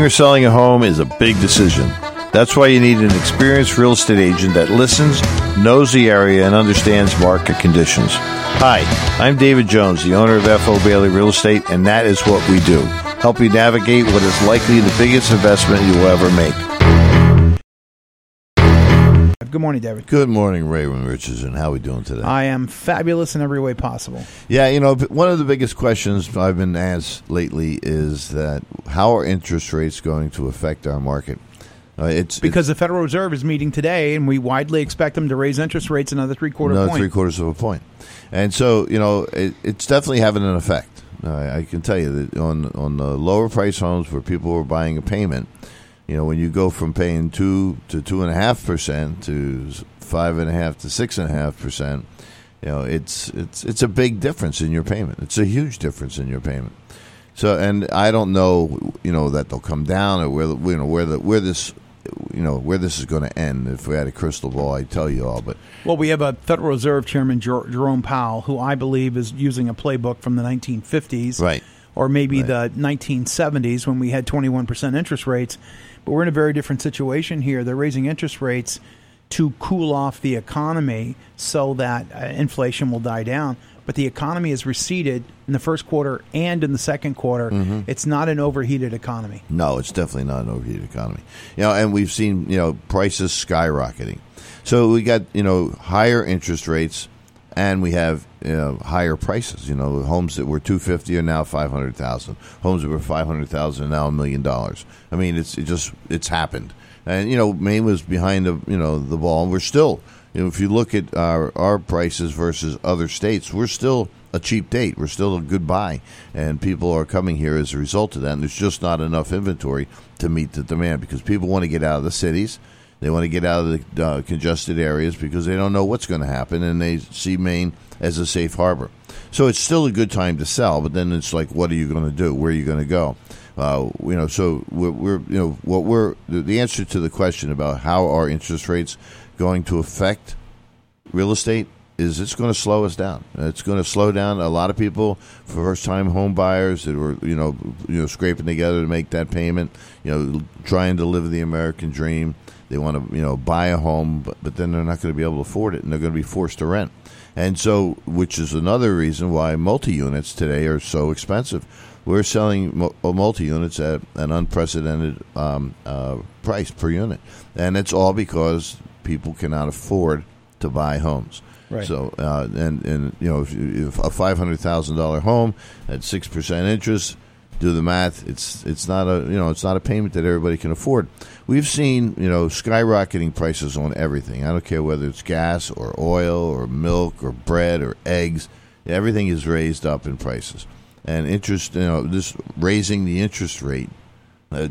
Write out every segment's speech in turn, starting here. Buying or selling a home is a big decision. That's why you need an experienced real estate agent that listens, knows the area, and understands market conditions. Hi, I'm David Jones, the owner of F.O. Bailey Real Estate, and that is what we do. Help you navigate what is likely the biggest investment you will ever make. Good morning, David. Good morning, Raymond Richardson. How are we doing today? I am fabulous in every way possible. Yeah, you know, one of the biggest questions I've been asked lately is that how are interest rates going to affect our market? Because the Federal Reserve is meeting today, and we widely expect them to raise interest rates another three-quarters point. 0.75 points. And so, you know, it's definitely having an effect. I can tell you that on the lower-priced homes where people are buying a payment, you know, when you go from paying 2 to 2.5% to 5.5 to 6.5%, you know, it's a big difference in your payment. It's a huge difference in your payment. So, and I don't know, you know, that they'll come down or where this is going to end. If we had a crystal ball, I'd tell you all. But well, we have a Federal Reserve Chairman Jerome Powell, who I believe is using a playbook from the 1950s, right? Or maybe the 1970s when we had 21% interest rates. But we're in a very different situation here. They're raising interest rates to cool off the economy so that inflation will die down. But the economy has receded in the first quarter and in the second quarter. Mm-hmm. It's not an overheated economy. No, it's definitely not an overheated economy. You know, and we've seen, you know, prices skyrocketing. So we got, you know, higher interest rates and we have, you know, higher prices. You know, homes that were $250,000 are now $500,000. Homes that were $500,000 are now $1 million. I mean, it's happened. And, you know, Maine was behind the ball. We're still, you know, if you look at our prices versus other states, we're still a cheap date. We're still a good buy. And people are coming here as a result of that. And there's just not enough inventory to meet the demand because people want to get out of the cities. They want to get out of the congested areas because they don't know what's going to happen, and they see Maine as a safe harbor. So it's still a good time to sell, but then it's like, what are you going to do? Where are you going to go? The answer to the question about how are interest rates going to affect real estate is it's going to slow us down. It's going to slow down a lot of people, first-time home buyers that were, you know, scraping together to make that payment, you know, trying to live the American dream. They want to, you know, buy a home, but then they're not going to be able to afford it, and they're going to be forced to rent. And so, which is another reason why multi-units today are so expensive. We're selling multi-units at an unprecedented price per unit. And it's all because people cannot afford to buy homes. Right. So, if a $500,000 home at 6% interest, do the math. It's not a payment that everybody can afford. We've seen, you know, skyrocketing prices on everything. I don't care whether it's gas or oil or milk or bread or eggs. Everything is raised up in prices. And interest, you know, this raising the interest rate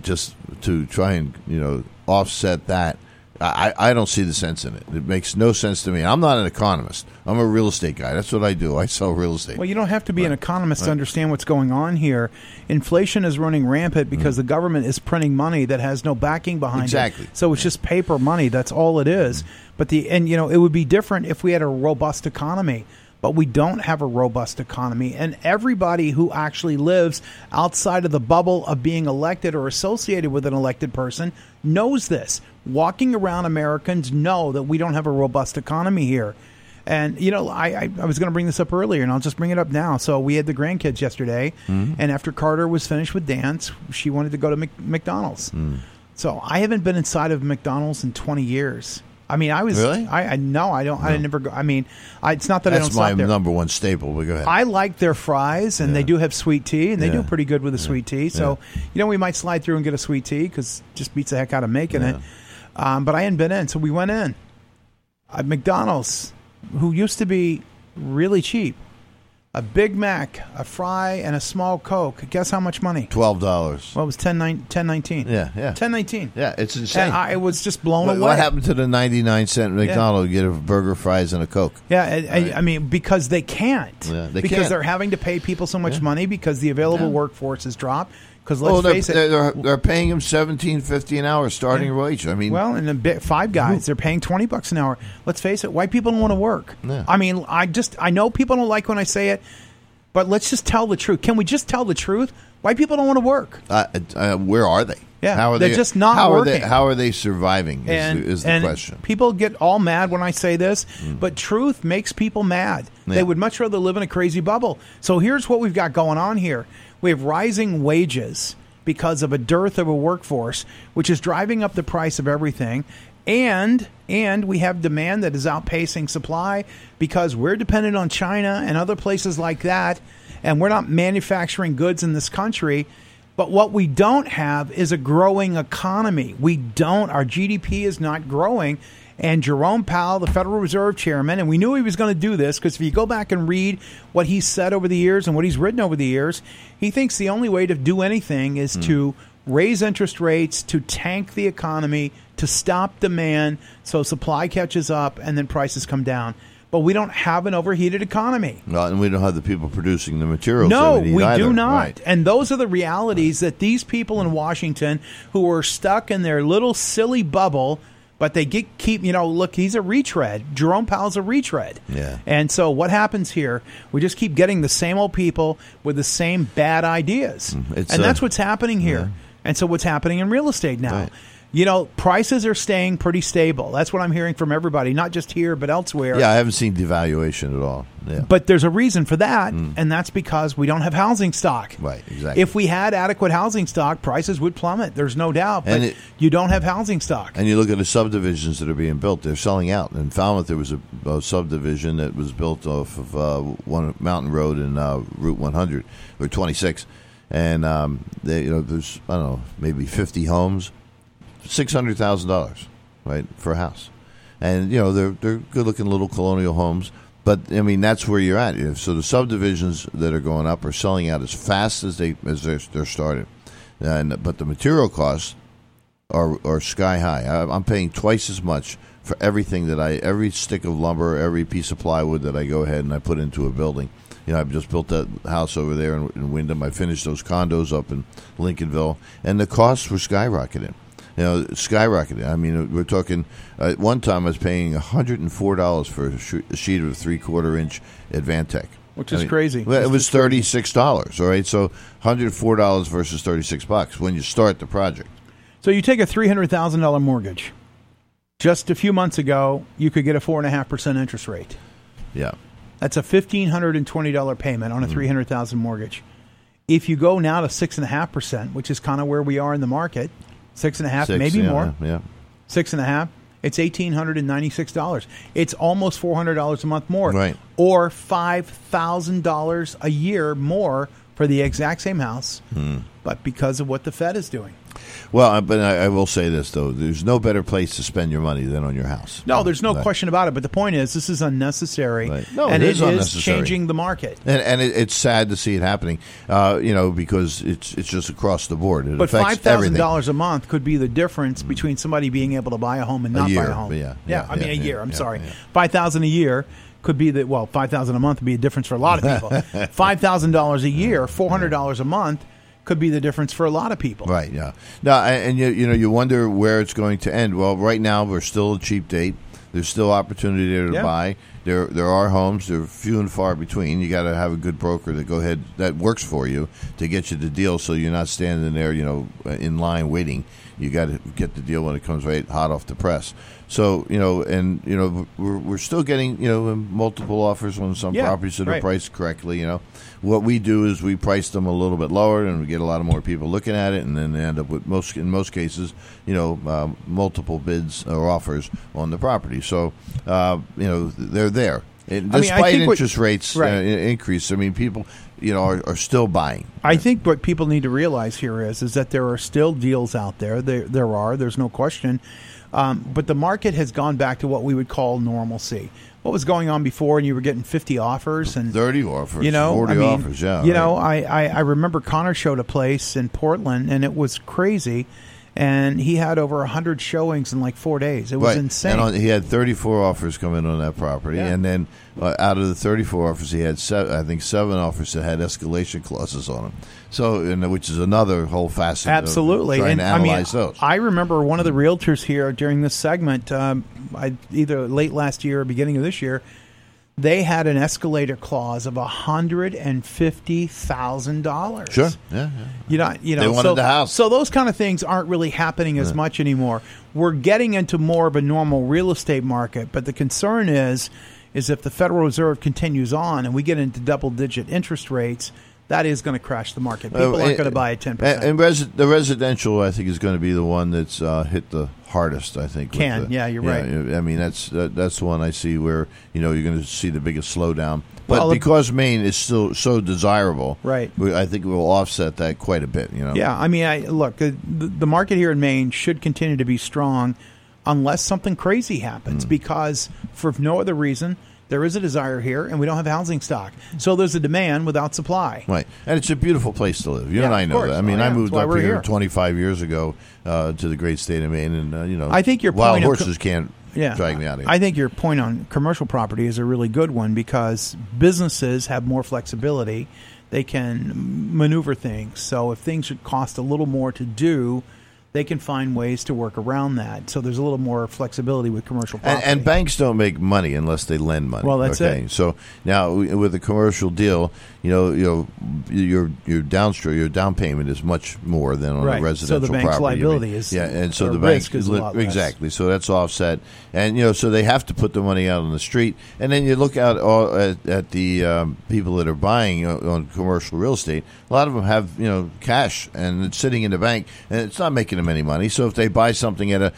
just to try and, you know, offset that. I don't see the sense in it. It makes no sense to me. I'm not an economist. I'm a real estate guy. That's what I do. I sell real estate. Well, you don't have to be an economist to understand what's going on here. Inflation is running rampant because the government is printing money that has no backing behind it. Exactly. So it's just paper money. That's all it is. But it would be different if we had a robust economy. But we don't have a robust economy. And everybody who actually lives outside of the bubble of being elected or associated with an elected person knows this. Walking around Americans know that we don't have a robust economy here. And, you know, I was going to bring this up earlier, and I'll just bring it up now. So we had the grandkids yesterday, and after Carter was finished with dance, she wanted to go to McDonald's. Mm. So I haven't been inside of McDonald's in 20 years. I mean, I was. Really? No, I don't. No. I never go. I mean, it's not that I don't stop there. That's my number one staple, but go ahead. I like their fries, and they do have sweet tea, and they do pretty good with the sweet tea. So, you know, we might slide through and get a sweet tea because it just beats the heck out of making it. But I hadn't been in, so we went in. At McDonald's, who used to be really cheap, a Big Mac, a fry, and a small Coke. Guess how much money? $12. Well, it was $10.19. Yeah. $10.19. Yeah, it's insane. And I was just blown away. What happened to the 99-cent McDonald's? You get a burger, fries, and a Coke. Yeah, I mean, because they can't. Yeah, because they're having to pay people so much money because the available workforce has dropped. Because they're paying them $17.50 an hour starting wage. I mean, well, and the Five Guys, they're paying $20 an hour. Let's face it, white people don't want to work. Yeah. I mean, I know people don't like when I say it, but let's just tell the truth. Can we just tell the truth? White people don't want to work. Where are they? Yeah, how are they're they, just not how working. How are they surviving is the question. People get all mad when I say this, but truth makes people mad. Yeah. They would much rather live in a crazy bubble. So here's what we've got going on here. We have rising wages because of a dearth of a workforce, which is driving up the price of everything. And we have demand that is outpacing supply because we're dependent on China and other places like that, and we're not manufacturing goods in this country. But what we don't have is a growing economy. Our GDP is not growing. And Jerome Powell, the Federal Reserve Chairman, and we knew he was going to do this because if you go back and read what he's said over the years and what he's written over the years, he thinks the only way to do anything is to raise interest rates, to tank the economy, to stop demand so supply catches up and then prices come down. But we don't have an overheated economy. No, and we don't have the people producing the materials. No, we do not. Right. And those are the realities that these people in Washington who are stuck in their little silly bubble, but they keep, he's a retread. Jerome Powell's a retread. Yeah. And so what happens here, we just keep getting the same old people with the same bad ideas. And that's what's happening here. Yeah. And so what's happening in real estate now. Right. You know, prices are staying pretty stable. That's what I'm hearing from everybody, not just here, but elsewhere. Yeah, I haven't seen devaluation at all. Yeah. But there's a reason for that, and that's because we don't have housing stock. Right, exactly. If we had adequate housing stock, prices would plummet. There's no doubt, but you don't have housing stock. And you look at the subdivisions that are being built. They're selling out. In Falmouth, there was a subdivision that was built off of one Mountain Road and Route 100, or 26. And there's, I don't know, maybe 50 homes. $600,000, right, for a house. And, they're good-looking little colonial homes. But, I mean, that's where you're at. So the subdivisions that are going up are selling out as fast as they're started. But the material costs are sky high. I'm paying twice as much for everything every stick of lumber, every piece of plywood that I go ahead and I put into a building. I've just built that house over there in Windham. I finished those condos up in Lincolnville. And the costs were skyrocketing. Skyrocketed. I mean, we're talking, at one time I was paying $104 for a sheet of 3/4-inch Advantech. Which is crazy. Well, it was $36, all right? So $104 versus $36 when you start the project. So you take a $300,000 mortgage. Just a few months ago, you could get a 4.5% interest rate. Yeah. That's a $1,520 payment on a $300,000 mortgage. If you go now to 6.5%, which is kind of where we are in the market, 6.5%, maybe more. Yeah. 6.5%. It's $1,896. It's almost $400 a month more. Right. Or $5,000 a year more for the exact same house, but because of what the Fed is doing. Well, but I will say this, though. There's no better place to spend your money than on your house. No, there's no question about it. But the point is, this is unnecessary. Right. No, and it is changing the market. And it's sad to see it happening, because it's just across the board. It but affects everything. But $5,000 a month could be the difference between somebody being able to buy a home and not buy a home. Yeah, $5,000 a year. Could be that, well, $5,000 a month would be a difference for a lot of people. $5,000 a year, $400 a month could be the difference for a lot of people. Right, yeah. Now, and you wonder where it's going to end. Well, right now we're still a cheap date. There's still opportunity there to buy. There are homes. They're few and far between. You got to have a good broker that works for you to get you the deal, so you're not standing there, in line waiting. You got to get the deal when it comes right hot off the press. So we're still getting multiple offers on some properties that are priced correctly. What we do is we price them a little bit lower, and we get a lot of more people looking at it, and then they end up with in most cases multiple bids or offers on the property. So they're there. Despite interest rates increase, I mean, people are still buying. I think what people need to realize here is that there are still deals out there. There's no question. But the market has gone back to what we would call normalcy. What was going on before, and you were getting 50 offers and 30 offers, 40 offers, yeah. I remember Connor showed a place in Portland, and it was crazy. And he had over 100 showings in like 4 days. It was insane. And he had 34 offers come in on that property. Yeah. And then out of the 34 offers, he had, seven offers that had escalation clauses on them. So, which is another whole facet absolutely. Of trying to analyze those. I remember one of the realtors here during this segment, either late last year or beginning of this year, they had an escalator clause of $150,000. Sure, yeah. You know, they wanted the house. So those kind of things aren't really happening as much anymore. We're getting into more of a normal real estate market, but the concern is if the Federal Reserve continues on and we get into double-digit interest rates, that is going to crash the market. People aren't going to buy at 10%. And the residential, I think, is going to be the one that's hit the hardest, I think. You're right. I mean, that's the one I see where, you know, you're going to see the biggest slowdown. But because Maine is still so desirable, right? I think we'll offset that quite a bit, you know. Yeah, I mean, look, the market here in Maine should continue to be strong unless something crazy happens because for no other reason, there is a desire here, and we don't have housing stock. So there's a demand without supply. Right. And it's a beautiful place to live. You and I know that. I mean, I moved up here 25 years ago to the great state of Maine, and, you know, I think your wild horses can't drag me out of here. I think your point on commercial property is a really good one because businesses have more flexibility. They can maneuver things. So if things should cost a little more to do, they can find ways to work around that. So there's a little more flexibility with commercial property. And banks don't make money unless they lend money. Well, that's it. So now with a commercial deal, you know, your down payment is much more than on a residential property. So the bank's liability is and so the risk is a lot less. Exactly. So that's offset, and you know, so they have to put the money out on the street, and then you look out at the people that are buying on commercial real estate. A lot of them have cash and it's sitting in the bank, and it's not making them any money. So if they buy something at a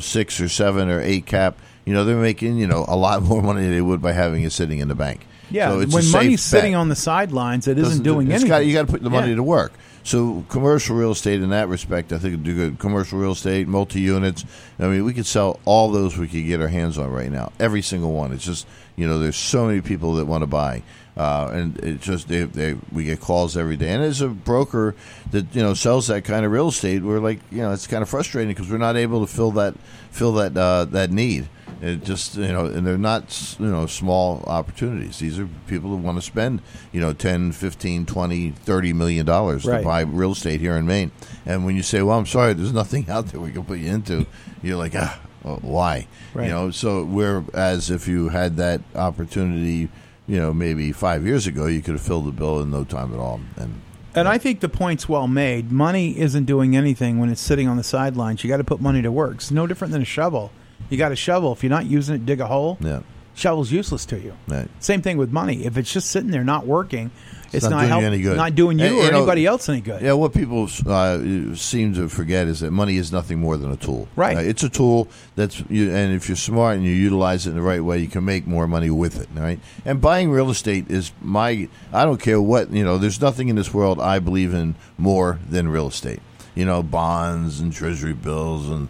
6 or 7 or 8 cap, they're making a lot more money than they would by having it sitting in the bank. Yeah, so when money's sitting on the sidelines, it isn't doing anything. You got to put the money to work. So commercial real estate, in that respect, I think it'd do good. Commercial real estate, multi-units. I mean, we could sell all those we could get our hands on right now. Every single one. It's just there's so many people that want to buy, and it's just we get calls every day. And as a broker that sells that kind of real estate, we're like it's kind of frustrating because we're not able to fill that need. It just and they're not small opportunities. These are people who want to spend $10, $15, $20, $30 million to buy real estate here in Maine. And when you say, "Well, I'm sorry, there's nothing out there we can put you into," you're like, "Ah, well, why?" Right. So whereas if you had that opportunity, maybe 5 years ago, you could have filled the bill in no time at all. And I think the point's well made. Money isn't doing anything when it's sitting on the sidelines. You got to put money to work. It's no different than a shovel. You got a shovel. If you're not using it, dig a hole. Yeah. Shovel's useless to you. Right. Same thing with money. If it's just sitting there not working, it's not helping. Any good. Not doing you and, or anybody else any good. Yeah. What people seem to forget is that money is nothing more than a tool. Right. It's a tool and if you're smart and you utilize it in the right way, you can make more money with it. Right. And buying real estate is I don't care what There's nothing in this world I believe in more than real estate. Bonds and treasury bills and,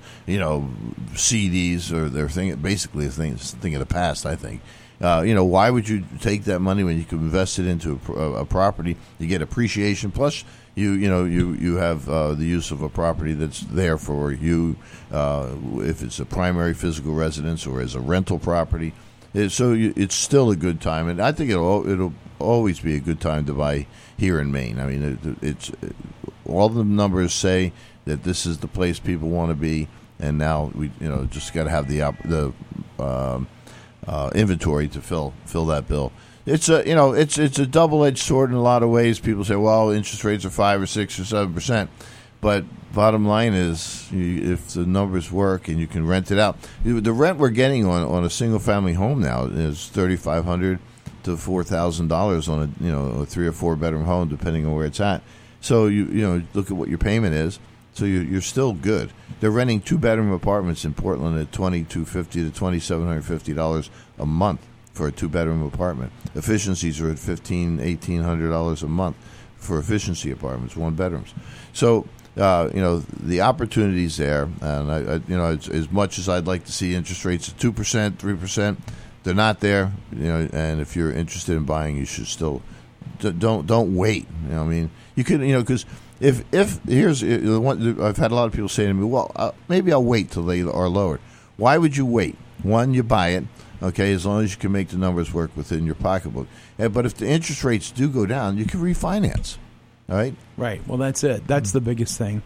CDs are their thing, basically a thing of the past, I think. Why would you take that money when you could invest it into a property? You get appreciation, plus you have the use of a property that's there for you, if it's a primary physical residence or as a rental property. So it's still a good time, and I think it'll always be a good time to buy here in Maine. I mean, it's all the numbers say that this is the place people want to be, and now we just got to have the inventory to fill that bill. It's a it's a double-edged sword in a lot of ways. People say, well, interest rates are 5 or 6 or 7%. But bottom line is, if the numbers work and you can rent it out, the rent we're getting on a single-family home now is $3,500 to $4,000 on a 3 or 4 bedroom home, depending on where it's at. So you look at what your payment is. So you're still good. They're renting 2 bedroom apartments in Portland at $2,250 to $2,750 a month for a 2 bedroom apartment. Efficiencies are at $1,500 to $1,800 a month for efficiency apartments, 1 bedrooms. So. The opportunities there, and I as much as I'd like to see interest rates at 2%, 3%, they're not there. And if you're interested in buying, you should still don't wait. I mean, you could because if here's the one I've had a lot of people say to me, well, maybe I'll wait till they are lowered. Why would you wait? One, you buy it, okay, as long as you can make the numbers work within your pocketbook. But if the interest rates do go down, you can refinance. All right. Well, that's it. That's the biggest thing.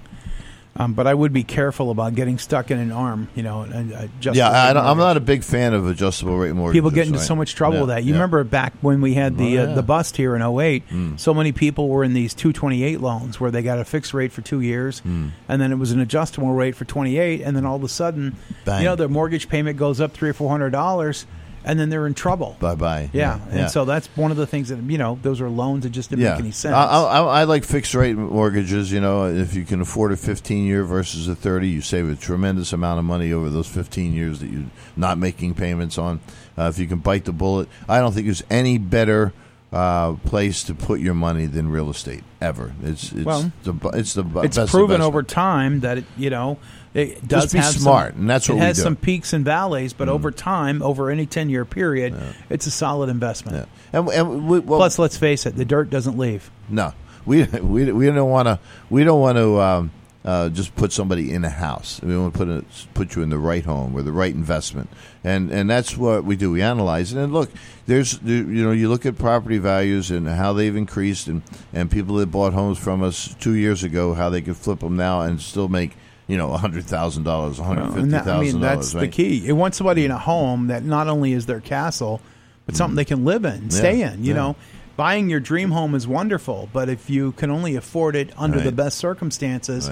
But I would be careful about getting stuck in an arm, you know. I'm not a big fan of adjustable rate mortgages. People get into so much trouble with that. You remember back when we had the bust here in 2008, so many people were in these 228 loans where they got a fixed rate for 2 years, and then it was an adjustable rate for 28, and then all of a sudden, bang, you know, their mortgage payment goes up $300 or $400, and then they're in trouble. Bye-bye. Yeah. And so that's one of the things that, you know, those are loans that just didn't make any sense. I like fixed-rate mortgages. You know, if you can afford a 15-year versus a 30, you save a tremendous amount of money over those 15 years that you're not making payments on. If you can bite the bullet, I don't think there's any better place to put your money than real estate ever. It's proven investment over time that it does be smart, and that's what we do. It has some peaks and valleys, but over time, over any 10-year period, it's a solid investment. Yeah. And plus, let's face it, the dirt doesn't leave. No, we don't want to. Just put somebody in a house. We want to put you in the right home with the right investment, and that's what we do. We analyze it, and look, you look at property values and how they've increased, and people that bought homes from us 2 years ago, how they could flip them now and still make $100,000, $150,000. I mean, that's right? The key. You want somebody in a home that not only is their castle, but something they can live in, and stay in. You know. Buying your dream home is wonderful, but if you can only afford it under the best circumstances,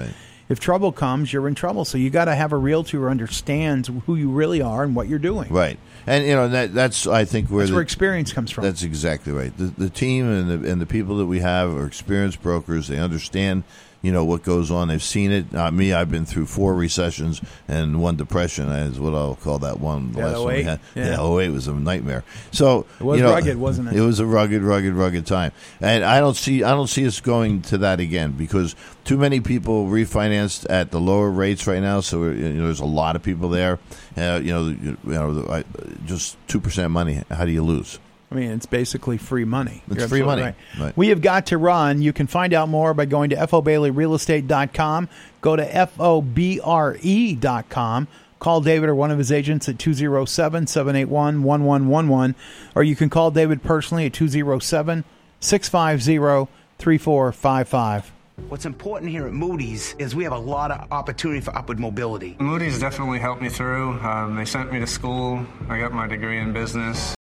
if trouble comes, you're in trouble. So you got to have a realtor who understands who you really are and what you're doing. Right, and that's I think where experience comes from. That's exactly right. The team and the people that we have are experienced brokers. They understand what goes on. They've seen it. Me, I've been through 4 recessions and 1 depression. Is what I'll call that one. The last one we had. Yeah, 2008 was a nightmare. So it was rugged, wasn't it? It was a rugged time. And I don't see us going to that again, because too many people refinanced at the lower rates right now. So there's a lot of people there. Just 2% money. How do you lose? I mean, it's basically free money. It's free money. Right. We have got to run. You can find out more by going to FOBaileyRealEstate.com. Go to FOBRE.com. Call David or one of his agents at 207-781-1111. Or you can call David personally at 207-650-3455. What's important here at Moody's is we have a lot of opportunity for upward mobility. Moody's definitely helped me through. They sent me to school. I got my degree in business.